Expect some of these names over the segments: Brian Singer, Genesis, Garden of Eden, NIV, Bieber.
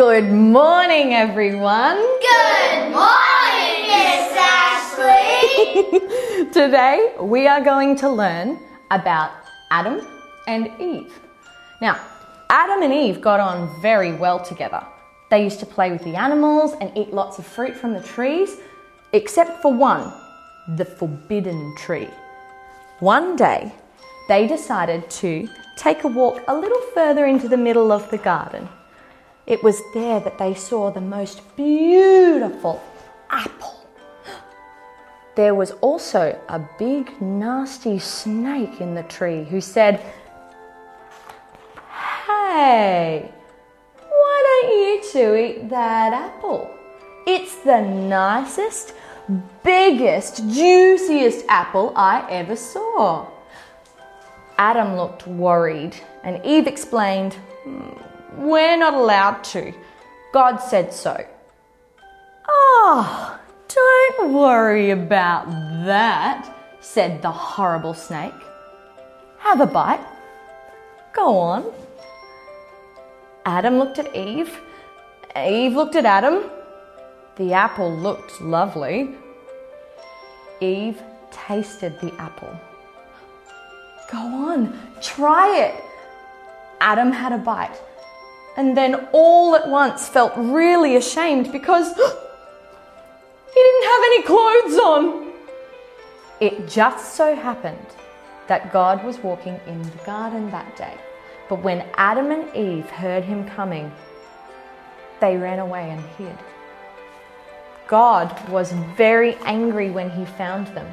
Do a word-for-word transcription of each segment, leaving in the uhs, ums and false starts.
Good morning, everyone. Good morning, Miss Ashley. Today, we are going to learn about Adam and Eve. Now, Adam and Eve got on very well together. They used to play with the animals and eat lots of fruit from the trees, except for one, the forbidden tree. One day, they decided to take a walk a little further into the middle of the garden. It was there that they saw the most beautiful apple. There was also a big, nasty snake in the tree who said, "Hey, why don't you two eat that apple? It's the nicest, biggest, juiciest apple I ever saw." Adam looked worried, and Eve explained, "We're not allowed to. God said so." "Oh, don't worry about that," said the horrible snake. "Have a bite. Go on." Adam looked at Eve. Eve looked at Adam. The apple looked lovely. Eve tasted the apple. "Go on, try it." Adam had a bite and then all at once felt really ashamed because he didn't have any clothes on. It just so happened that God was walking in the garden that day. But when Adam and Eve heard him coming, they ran away and hid. God was very angry when he found them.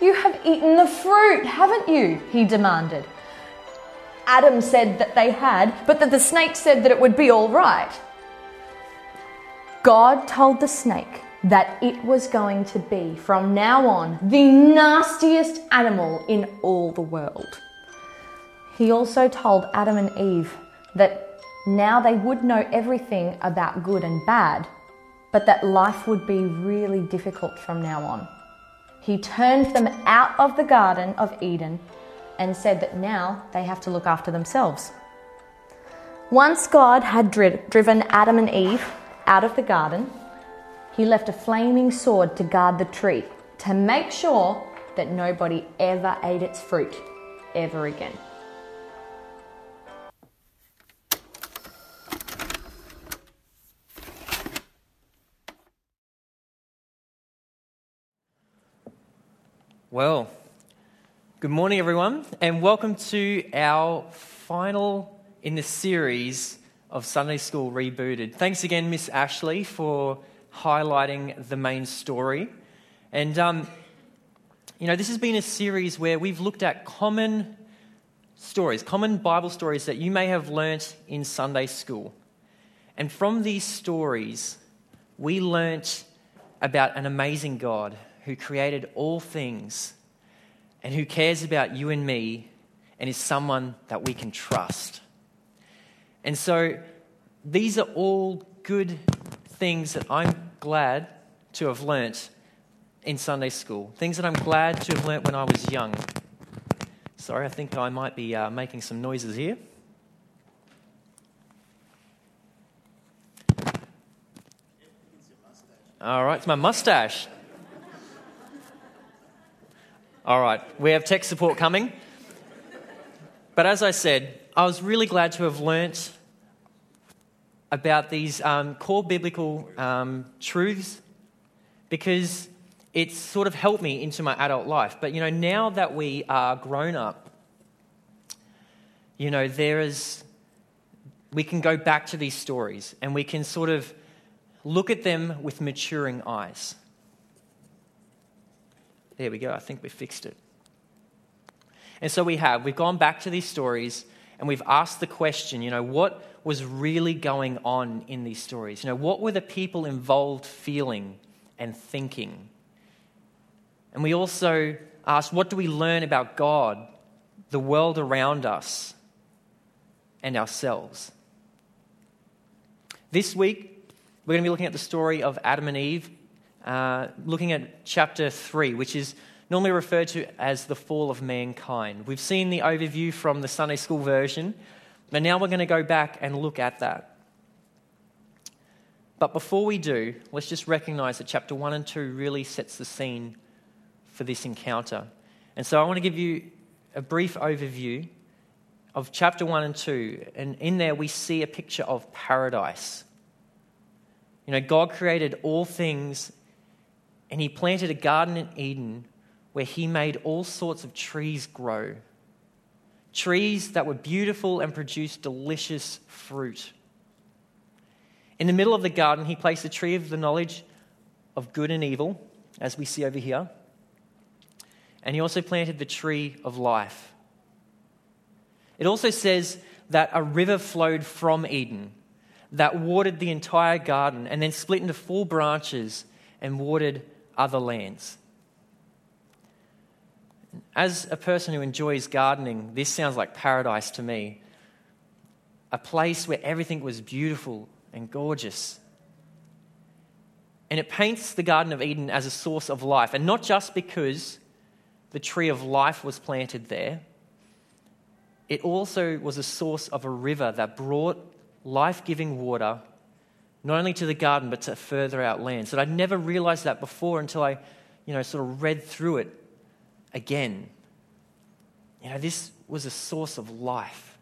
"You have eaten the fruit, haven't you?" he demanded. Adam said that they had, but that the snake said that it would be all right. God told the snake that it was going to be, from now on, the nastiest animal in all the world. He also told Adam and Eve that now they would know everything about good and bad, but that life would be really difficult from now on. He turned them out of the Garden of Eden and said that now they have to look after themselves. Once God had dri- driven Adam and Eve out of the garden, he left a flaming sword to guard the tree, to make sure that nobody ever ate its fruit ever again. Well, good morning, everyone, and welcome to our final in the series of Sunday School Rebooted. Thanks again, Miss Ashley, for highlighting the main story. And, um, you know, this has been a series where we've looked at common stories, common Bible stories that you may have learnt in Sunday school. And from these stories, we learnt about an amazing God who created all things and who cares about you and me and is someone that we can trust. And so these are all good things that I'm glad to have learnt in Sunday school, things that I'm glad to have learnt when I was young. Sorry, I think I might be uh, making some noises here. All right, it's my mustache. All right, we have tech support coming. But as I said, I was really glad to have learnt about these um, core biblical um, truths, because it's sort of helped me into my adult life. But, you know, now that we are grown up, you know, there is, we can go back to these stories and we can sort of look at them with maturing eyes. There we go, I think we fixed it. And so we have, we've gone back to these stories and we've asked the question, you know, what was really going on in these stories? You know, what were the people involved feeling and thinking? And we also asked, what do we learn about God, the world around us, and ourselves? This week, we're going to be looking at the story of Adam and Eve, Uh, looking at chapter three, which is normally referred to as the fall of mankind. We've seen the overview from the Sunday school version, but now we're going to go back and look at that. But before we do, let's just recognize that chapter one and two really sets the scene for this encounter. And so I want to give you a brief overview of chapter one and two. And in there, we see a picture of paradise. You know, God created all things and he planted a garden in Eden where he made all sorts of trees grow. Trees that were beautiful and produced delicious fruit. In the middle of the garden, he placed the tree of the knowledge of good and evil, as we see over here. And he also planted the tree of life. It also says that a river flowed from Eden that watered the entire garden and then split into four branches and watered other lands. As a person who enjoys gardening, this sounds like paradise to me. A place where everything was beautiful and gorgeous. And it paints the Garden of Eden as a source of life, and not just because the tree of life was planted there. It also was a source of a river that brought life-giving water, not only to the garden, but to further out lands. And I'd never realized that before until I, you know, sort of read through it again. You know, this was a source of life.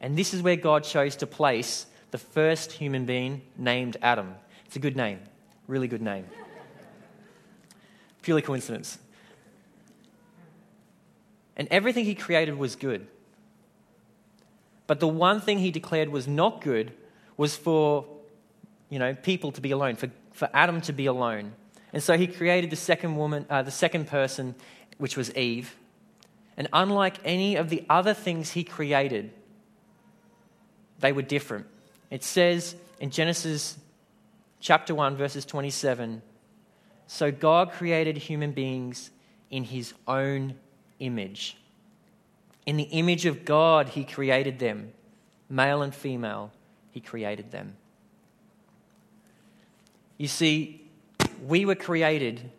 And this is where God chose to place the first human being named Adam. It's a good name, really good name. Purely coincidence. And everything he created was good. But the one thing he declared was not good was for, you know, people to be alone, for, for Adam to be alone. And so he created the second woman, uh, the second person, which was Eve. And unlike any of the other things he created, they were different. It says in Genesis chapter one, verses twenty-seven, "So God created human beings in his own image. In the image of God, he created them. Male and female, he created them." You see, we were created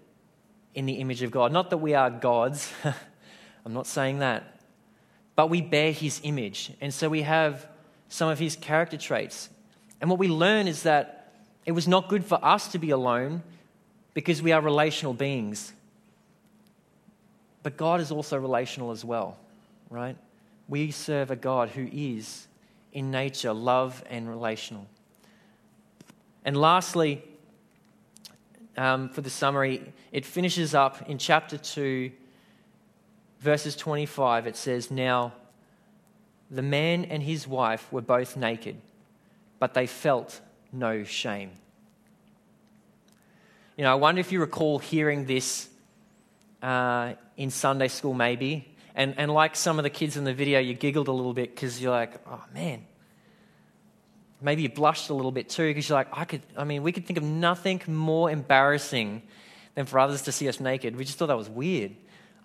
in the image of God. Not that we are gods. I'm not saying that. But we bear his image. And so we have some of his character traits. And what we learn is that it was not good for us to be alone because we are relational beings. But God is also relational as well, right? We serve a God who is, in nature, love and relational. And lastly, Um, for the summary, it finishes up in chapter two, verses twenty-five. It says, "Now the man and his wife were both naked, but they felt no shame." You know, I wonder if you recall hearing this uh, in Sunday school maybe, and, and like some of the kids in the video, you giggled a little bit because you're like, oh man. Maybe you blushed a little bit too because you're like, I could, I mean, we could think of nothing more embarrassing than for others to see us naked. We just thought that was weird.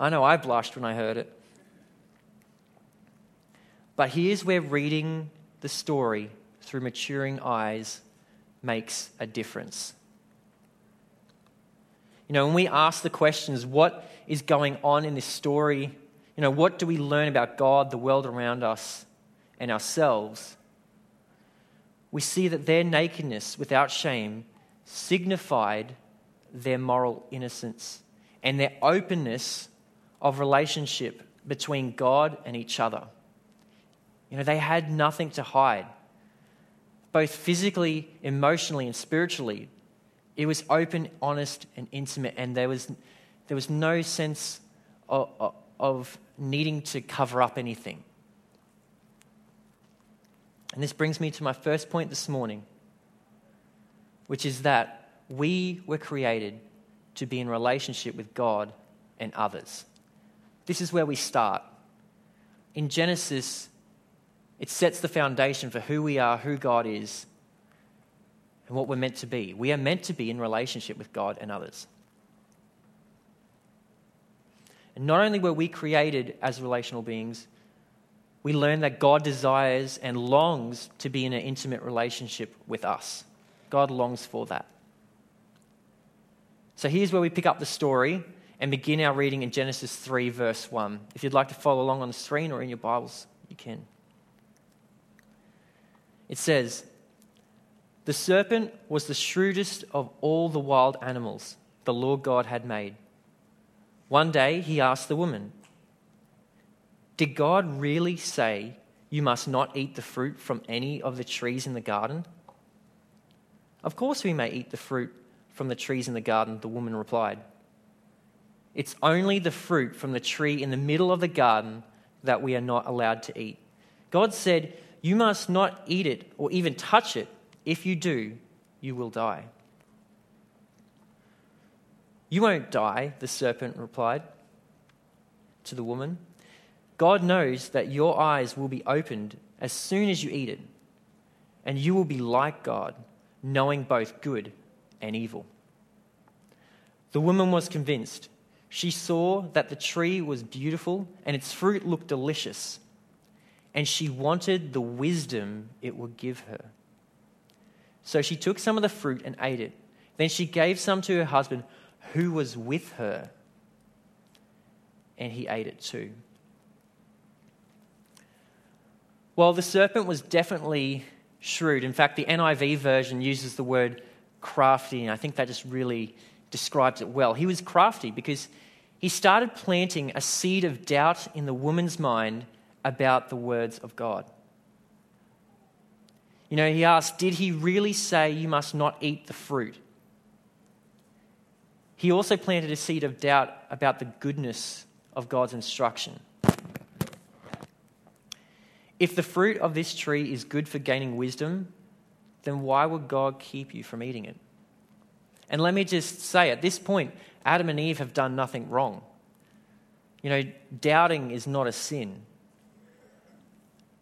I know I blushed when I heard it. But here's where reading the story through maturing eyes makes a difference. You know, when we ask the questions, what is going on in this story? You know, what do we learn about God, the world around us, and ourselves? We see that their nakedness without shame signified their moral innocence and their openness of relationship between God and each other. You know, they had nothing to hide, both physically, emotionally, and spiritually. It was open, honest, and intimate, and there was there was no sense of, of needing to cover up anything. And this brings me to my first point this morning, which is that we were created to be in relationship with God and others. This is where we start. In Genesis, it sets the foundation for who we are, who God is, and what we're meant to be. We are meant to be in relationship with God and others. And not only were we created as relational beings, we learn that God desires and longs to be in an intimate relationship with us. God longs for that. So here's where we pick up the story and begin our reading in Genesis three, verse one. If you'd like to follow along on the screen or in your Bibles, you can. It says, The serpent was the shrewdest of all the wild animals the Lord God had made. One day he asked the woman, "Did God really say you must not eat the fruit from any of the trees in the garden?" "Of course we may eat the fruit from the trees in the garden," the woman replied. "It's only the fruit from the tree in the middle of the garden that we are not allowed to eat. God said, 'You must not eat it or even touch it. If you do, you will die.'" "You won't die," the serpent replied to the woman. "God knows that your eyes will be opened as soon as you eat it, and you will be like God, knowing both good and evil." The woman was convinced. She saw that the tree was beautiful and its fruit looked delicious, and she wanted the wisdom it would give her. So she took some of the fruit and ate it. Then she gave some to her husband who was with her, and he ate it too. Well, the serpent was definitely shrewd. In fact, the N I V version uses the word crafty, and I think that just really describes it well. He was crafty because he started planting a seed of doubt in the woman's mind about the words of God. You know, he asked, "Did he really say you must not eat the fruit?" He also planted a seed of doubt about the goodness of God's instruction. If the fruit of this tree is good for gaining wisdom, then why would God keep you from eating it? And let me just say, at this point, Adam and Eve have done nothing wrong. You know, doubting is not a sin.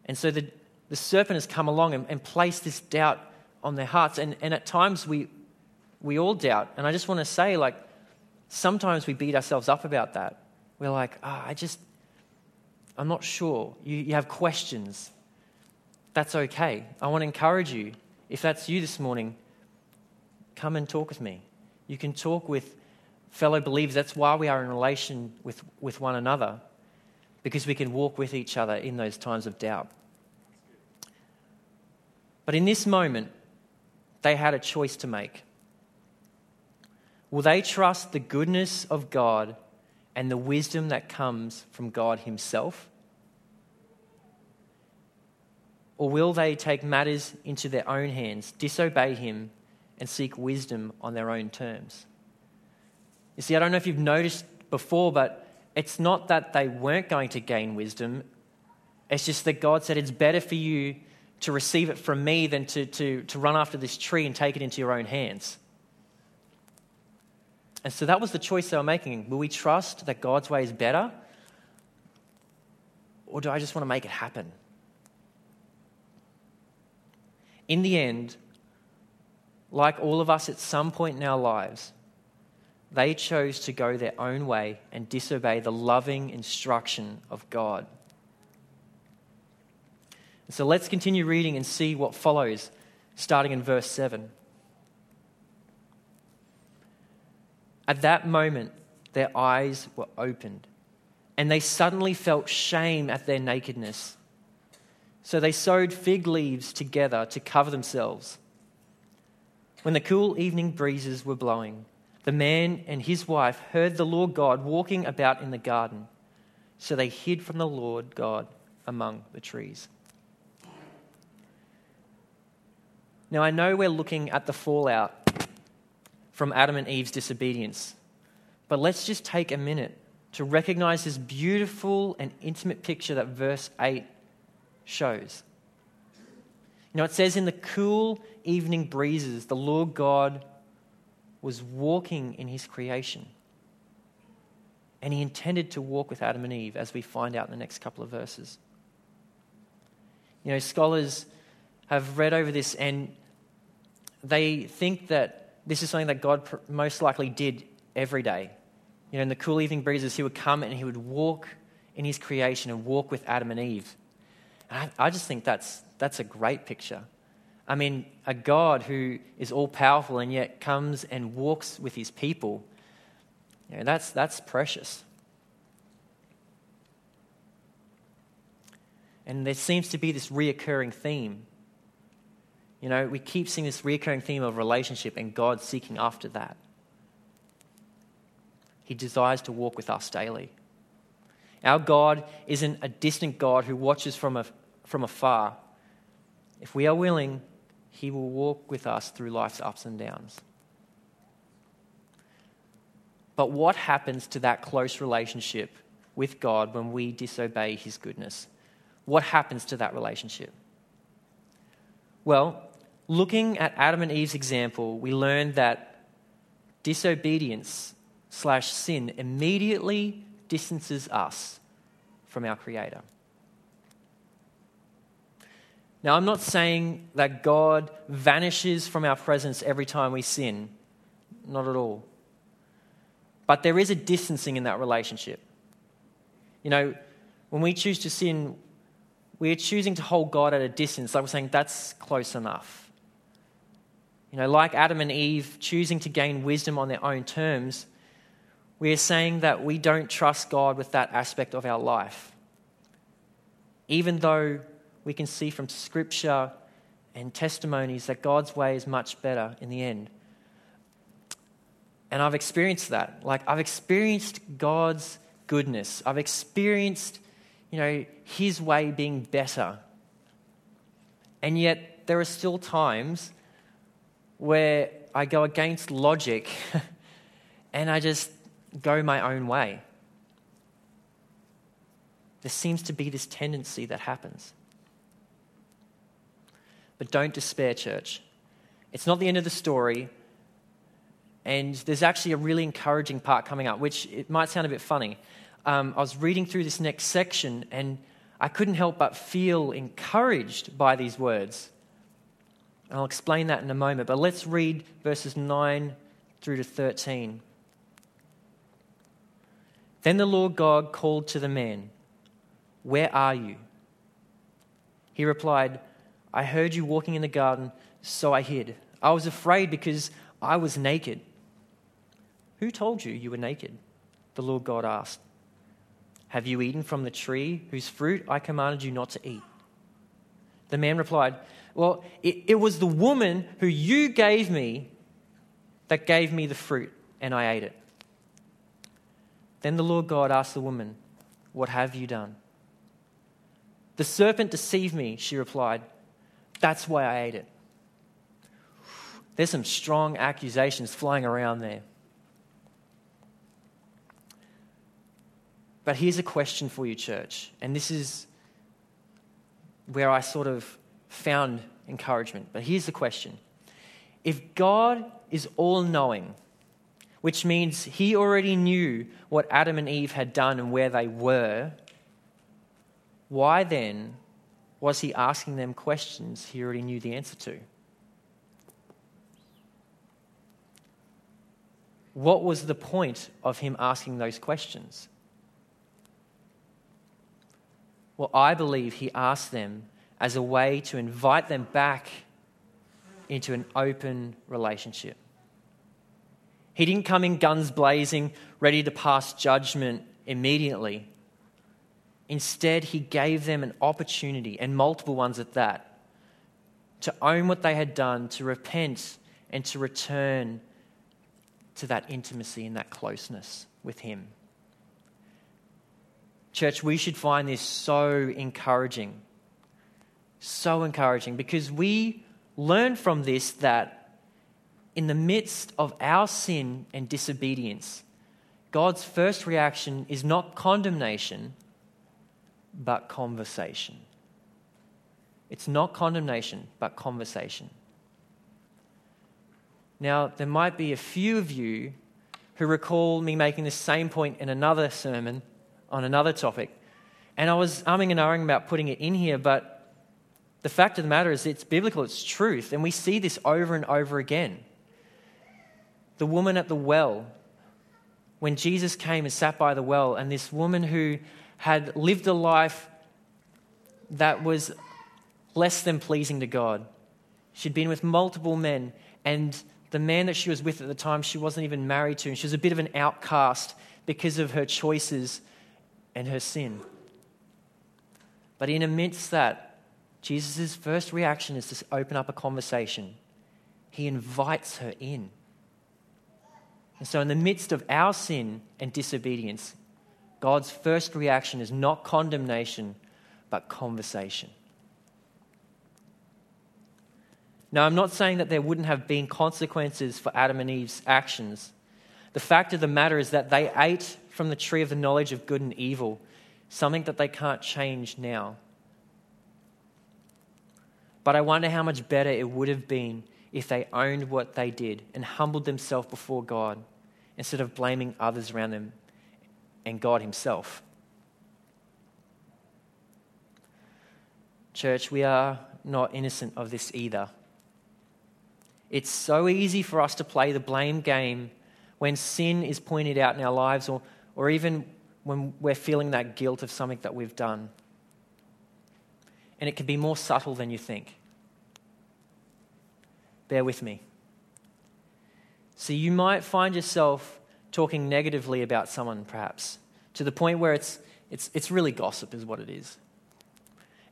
And so the The serpent has come along and, and placed this doubt on their hearts. And, and at times we we all doubt. And I just want to say, like, sometimes we beat ourselves up about that. We're like, ah, oh, I just, I'm not sure. You, you have questions. That's okay. I want to encourage you. If that's you this morning, come and talk with me. You can talk with fellow believers. That's why we are in relation with, with one another, because we can walk with each other in those times of doubt. But in this moment, they had a choice to make. Will they trust the goodness of God and the wisdom that comes from God Himself? Or will they take matters into their own hands, disobey Him, and seek wisdom on their own terms? You see, I don't know if you've noticed before, but it's not that they weren't going to gain wisdom. It's just that God said, "It's better for you to receive it from me than to, to, to run after this tree and take it into your own hands." And so that was the choice they were making. Will we trust that God's way is better? Or do I just want to make it happen? In the end, like all of us at some point in our lives, they chose to go their own way and disobey the loving instruction of God. So let's continue reading and see what follows, starting in verse seven. "At that moment, their eyes were opened, and they suddenly felt shame at their nakedness. So they sewed fig leaves together to cover themselves. When the cool evening breezes were blowing, the man and his wife heard the Lord God walking about in the garden. So they hid from the Lord God among the trees." Now, I know we're looking at the fallout from Adam and Eve's disobedience, but let's just take a minute to recognize this beautiful and intimate picture that verse eight shows. You know, it says, "In the cool evening breezes, the Lord God was walking in His creation." And He intended to walk with Adam and Eve, as we find out in the next couple of verses. You know, scholars have read over this, and they think that this is something that God most likely did every day. You know, in the cool evening breezes, He would come and He would walk in His creation and walk with Adam and Eve. And I, I just think that's that's a great picture. I mean, a God who is all-powerful and yet comes and walks with His people, you know, that's that's precious. And there seems to be this reoccurring theme. You know, we keep seeing this recurring theme of relationship and God seeking after that. He desires to walk with us daily. Our God isn't a distant God who watches from, a, from afar. If we are willing, he will walk with us through life's ups and downs. But what happens to that close relationship with God when we disobey his goodness? What happens to that relationship? Well, looking at Adam and Eve's example, we learn that disobedience slash sin immediately distances us from our Creator. Now, I'm not saying that God vanishes from our presence every time we sin. Not at all. But there is a distancing in that relationship. You know, when we choose to sin, we are choosing to hold God at a distance. Like we're saying, that's close enough. You know, like Adam and Eve choosing to gain wisdom on their own terms, we are saying that we don't trust God with that aspect of our life. Even though we can see from Scripture and testimonies that God's way is much better in the end. And I've experienced that. Like, I've experienced God's goodness. I've experienced, you know, his way being better. And yet there are still times where I go against logic and I just go my own way. There seems to be this tendency that happens. But don't despair, church. It's not the end of the story. And there's actually a really encouraging part coming up, which it might sound a bit funny. Um, I was reading through this next section, and I couldn't help but feel encouraged by these words. And I'll explain that in a moment. But let's read verses nine through to thirteen. Then the Lord God called to the man, "Where are you?" He replied, "I heard you walking in the garden, so I hid. I was afraid because I was naked." "Who told you you were naked?" the Lord God asked. "Have you eaten from the tree whose fruit I commanded you not to eat?" The man replied, "Well, it, it was the woman who you gave me that gave me the fruit, and I ate it." Then the Lord God asked the woman, "What have you done?" "The serpent deceived me," she replied. "That's why I ate it." There's some strong accusations flying around there. But here's a question for you, church. And this is where I sort of found encouragement. But here's the question. If God is all-knowing, which means he already knew what Adam and Eve had done and where they were, why then was he asking them questions he already knew the answer to? What was the point of him asking those questions? Well, I believe he asked them as a way to invite them back into an open relationship. He didn't come in guns blazing, ready to pass judgment immediately. Instead, he gave them an opportunity, and multiple ones at that, to own what they had done, to repent, and to return to that intimacy and that closeness with him. Church, we should find this so encouraging, so encouraging, because we learn from this that in the midst of our sin and disobedience, God's first reaction is not condemnation, but conversation. It's not condemnation, but conversation. Now, there might be a few of you who recall me making this same point in another sermon on another topic, and I was umming and ahhing about putting it in here, but the fact of the matter is it's biblical, it's truth, and we see this over and over again. The woman at the well, when Jesus came and sat by the well, and this woman who had lived a life that was less than pleasing to God. She'd been with multiple men, and the man that she was with at the time, she wasn't even married to, and she was a bit of an outcast because of her choices and her sin. But in amidst that, Jesus' first reaction is to open up a conversation. He invites her in. And so in the midst of our sin and disobedience, God's first reaction is not condemnation, but conversation. Now, I'm not saying that there wouldn't have been consequences for Adam and Eve's actions. The fact of the matter is that they ate from the tree of the knowledge of good and evil, something that they can't change now. But I wonder how much better it would have been if they owned what they did and humbled themselves before God instead of blaming others around them and God himself. Church, we are not innocent of this either. It's so easy for us to play the blame game when sin is pointed out in our lives, or, or even when we're feeling that guilt of something that we've done. And it can be more subtle than you think. Bear with me. So you might find yourself talking negatively about someone, perhaps, to the point where it's it's it's really gossip is what it is.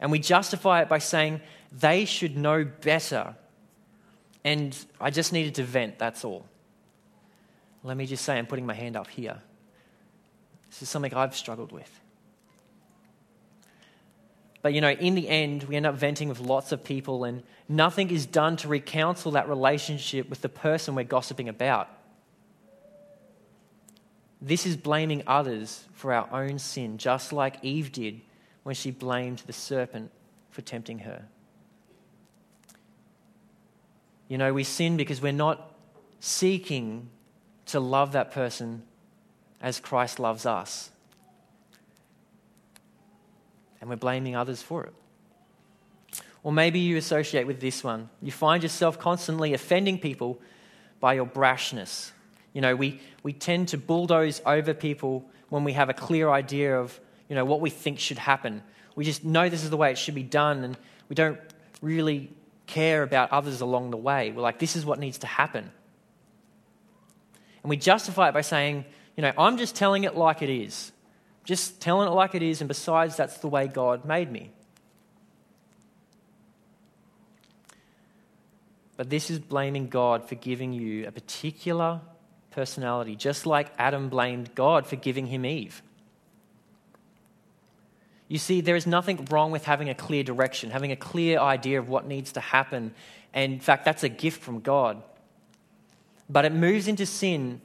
And we justify it by saying, they should know better, and I just needed to vent, that's all. Let me just say, I'm putting my hand up here. This is something I've struggled with. But, you know, in the end, we end up venting with lots of people, and nothing is done to recounsel that relationship with the person we're gossiping about. This is blaming others for our own sin, just like Eve did when she blamed the serpent for tempting her. You know, we sin because we're not seeking to love that person as Christ loves us. And we're blaming others for it. Or maybe you associate with this one. You find yourself constantly offending people by your brashness. You know, we, we tend to bulldoze over people when we have a clear idea of, you know, what we think should happen. We just know this is the way it should be done, and we don't really care about others along the way. We're like, this is what needs to happen. And we justify it by saying, you know, I'm just telling it like it is. Just telling it like it is, and besides, that's the way God made me. But this is blaming God for giving you a particular personality, just like Adam blamed God for giving him Eve. You see, there is nothing wrong with having a clear direction, having a clear idea of what needs to happen. And in fact, that's a gift from God. But it moves into sin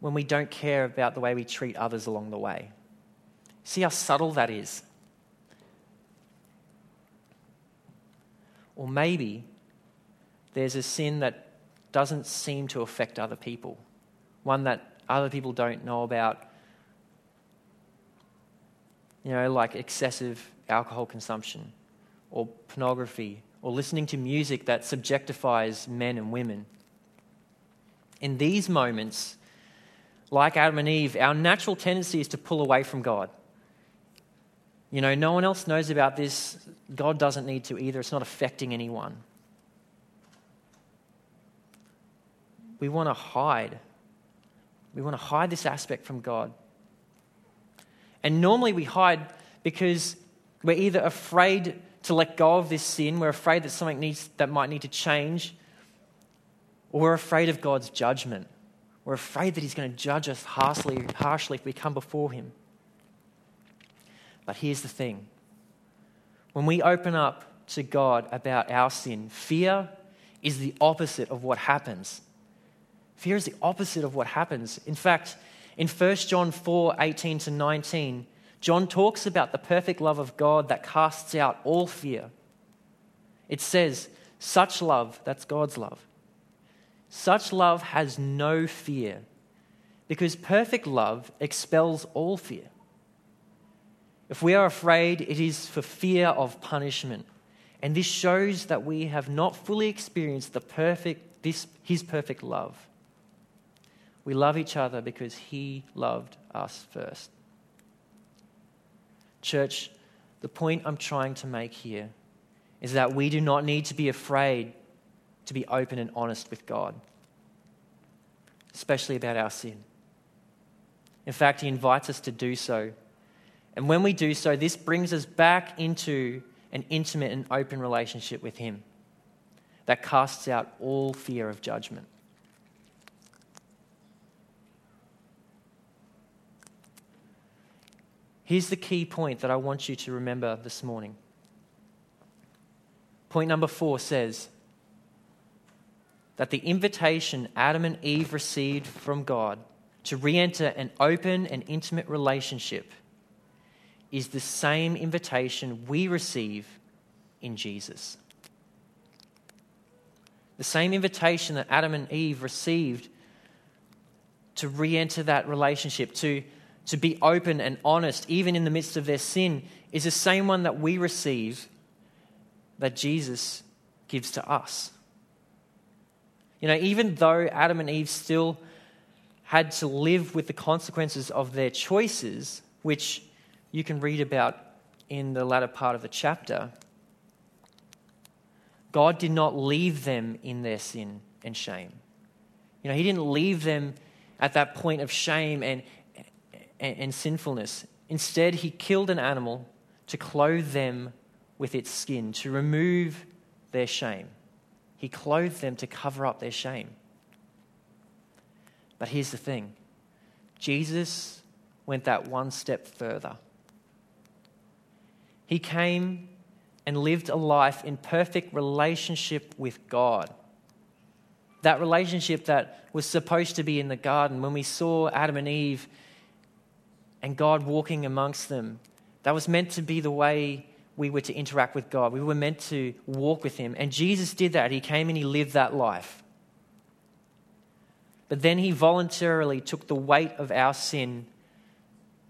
when we don't care about the way we treat others along the way. See how subtle that is. Or maybe there's a sin that doesn't seem to affect other people, one that other people don't know about, you know, like excessive alcohol consumption or pornography or listening to music that subjectifies men and women. In these moments, like Adam and Eve, our natural tendency is to pull away from God. You know, no one else knows about this. God doesn't need to either. It's not affecting anyone. We want to hide. We want to hide this aspect from God. And normally we hide because we're either afraid to let go of this sin, we're afraid that something needs that might need to change, or we're afraid of God's judgment. We're afraid that he's going to judge us harshly, harshly if we come before him. But here's the thing. When we open up to God about our sin, fear is the opposite of what happens. Fear is the opposite of what happens. In fact, in First John four, eighteen to nineteen, John talks about the perfect love of God that casts out all fear. It says, such love, that's God's love, such love has no fear, because perfect love expels all fear. If we are afraid, it is for fear of punishment. And this shows that we have not fully experienced the perfect, this, his perfect love. We love each other because he loved us first. Church, the point I'm trying to make here is that we do not need to be afraid to be open and honest with God, especially about our sin. In fact, he invites us to do so. And when we do so, this brings us back into an intimate and open relationship with him that casts out all fear of judgment. Here's the key point that I want you to remember this morning. Point number four says that the invitation Adam and Eve received from God to re-enter an open and intimate relationship is the same invitation we receive in Jesus. The same invitation that Adam and Eve received to re-enter that relationship, to to be open and honest, even in the midst of their sin, is the same one that we receive that Jesus gives to us. You know, even though Adam and Eve still had to live with the consequences of their choices, which you can read about in the latter part of the chapter, God did not leave them in their sin and shame. You know, he didn't leave them at that point of shame and and sinfulness. Instead, he killed an animal to clothe them with its skin, to remove their shame. He clothed them to cover up their shame. But here's the thing. Jesus went that one step further. He came and lived a life in perfect relationship with God. That relationship that was supposed to be in the garden when we saw Adam and Eve and God walking amongst them. That was meant to be the way we were to interact with God. We were meant to walk with him. And Jesus did that. He came and he lived that life. But then he voluntarily took the weight of our sin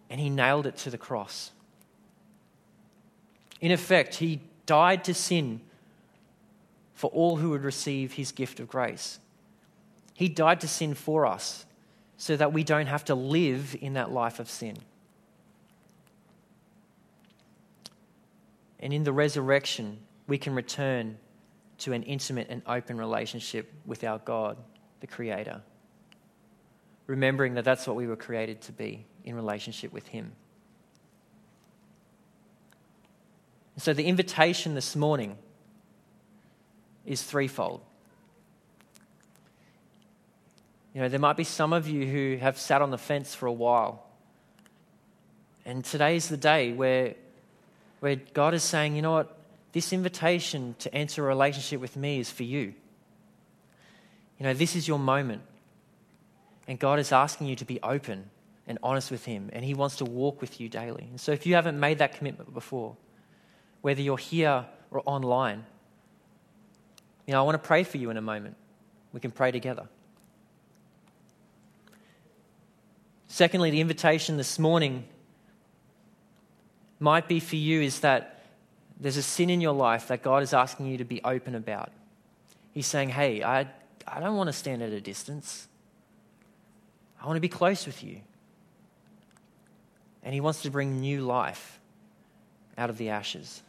and he nailed it to the cross. In effect, he died to sin for all who would receive his gift of grace. He died to sin for us so that we don't have to live in that life of sin. And in the resurrection, we can return to an intimate and open relationship with our God, the Creator, remembering that that's what we were created to be, in relationship with him. So the invitation this morning is threefold. You know, there might be some of you who have sat on the fence for a while, and today's the day where where God is saying, you know what, this invitation to enter a relationship with me is for you. You know, this is your moment. And God is asking you to be open and honest with him. And he wants to walk with you daily. And so if you haven't made that commitment before, whether you're here or online, you know, I want to pray for you in a moment. We can pray together. Secondly, the invitation this morning might be for you is that there's a sin in your life that God is asking you to be open about. He's saying, hey, I... I don't want to stand at a distance. I want to be close with you. And he wants to bring new life out of the ashes.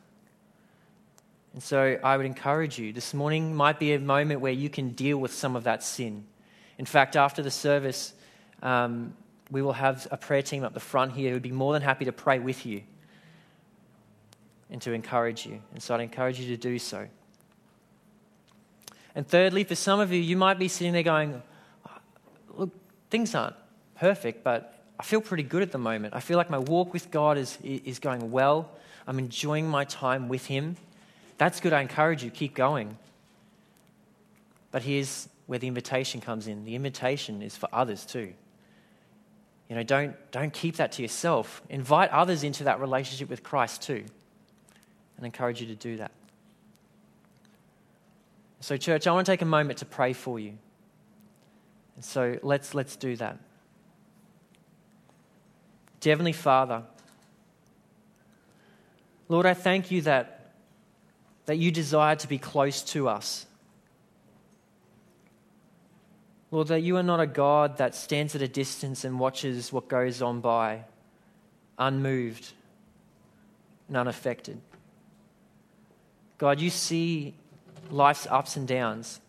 And so I would encourage you, this morning might be a moment where you can deal with some of that sin. In fact, after the service, um, we will have a prayer team up the front here who would be more than happy to pray with you and to encourage you. And so I'd encourage you to do so. And thirdly, for some of you, you might be sitting there going, look, things aren't perfect, but I feel pretty good at the moment. I feel like my walk with God is is going well. I'm enjoying my time with him. That's good. I encourage you, keep going. But here's where the invitation comes in. The invitation is for others too. You know, don't, don't keep that to yourself. Invite others into that relationship with Christ too, and encourage you to do that. So, church, I want to take a moment to pray for you. And so let's let's do that. Dear Heavenly Father, Lord, I thank you that, that you desire to be close to us. Lord, that you are not a God that stands at a distance and watches what goes on by, unmoved and unaffected. God, you see life's ups and downs.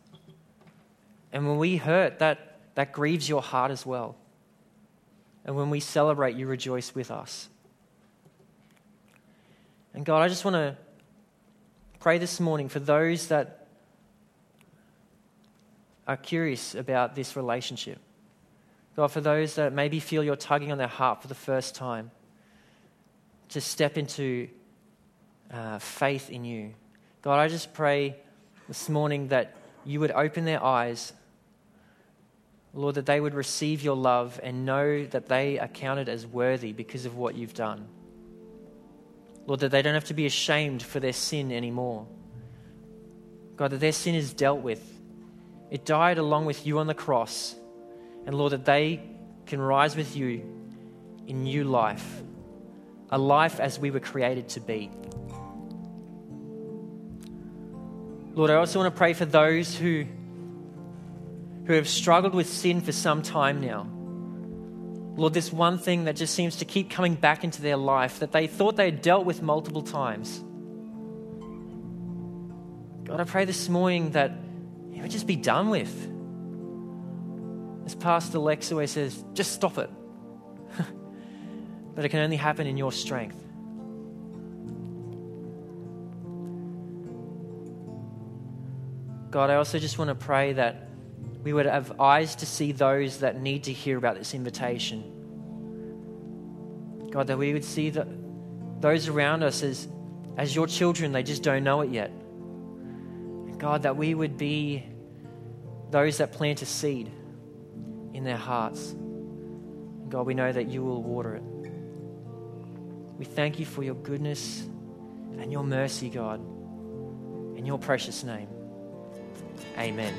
And when we hurt, that, that grieves your heart as well. And when we celebrate, you rejoice with us. And God, I just want to Pray this morning for those that are curious about this relationship. God, for those that maybe feel you're tugging on their heart for the first time, to step into uh, faith in you. God, I just pray this morning that you would open their eyes, Lord, that they would receive your love and know that they are counted as worthy because of what you've done. Lord, that they don't have to be ashamed for their sin anymore. God, that their sin is dealt with. It died along with you on the cross. And Lord, that they can rise with you in new life, a life as we were created to be. Lord, I also want to pray for those who, who have struggled with sin for some time now. Lord, this one thing that just seems to keep coming back into their life that they thought they had dealt with multiple times. God, I pray this morning that it would just be done with. As Pastor Lex always says, just stop it. But it can only happen in your strength. God, I also just want to pray that we would have eyes to see those that need to hear about this invitation. God, that we would see the, those around us as, as your children, they just don't know it yet. And God, that we would be those that plant a seed in their hearts. And God, we know that you will water it. We thank you for your goodness and your mercy, God, in your precious name. Amen.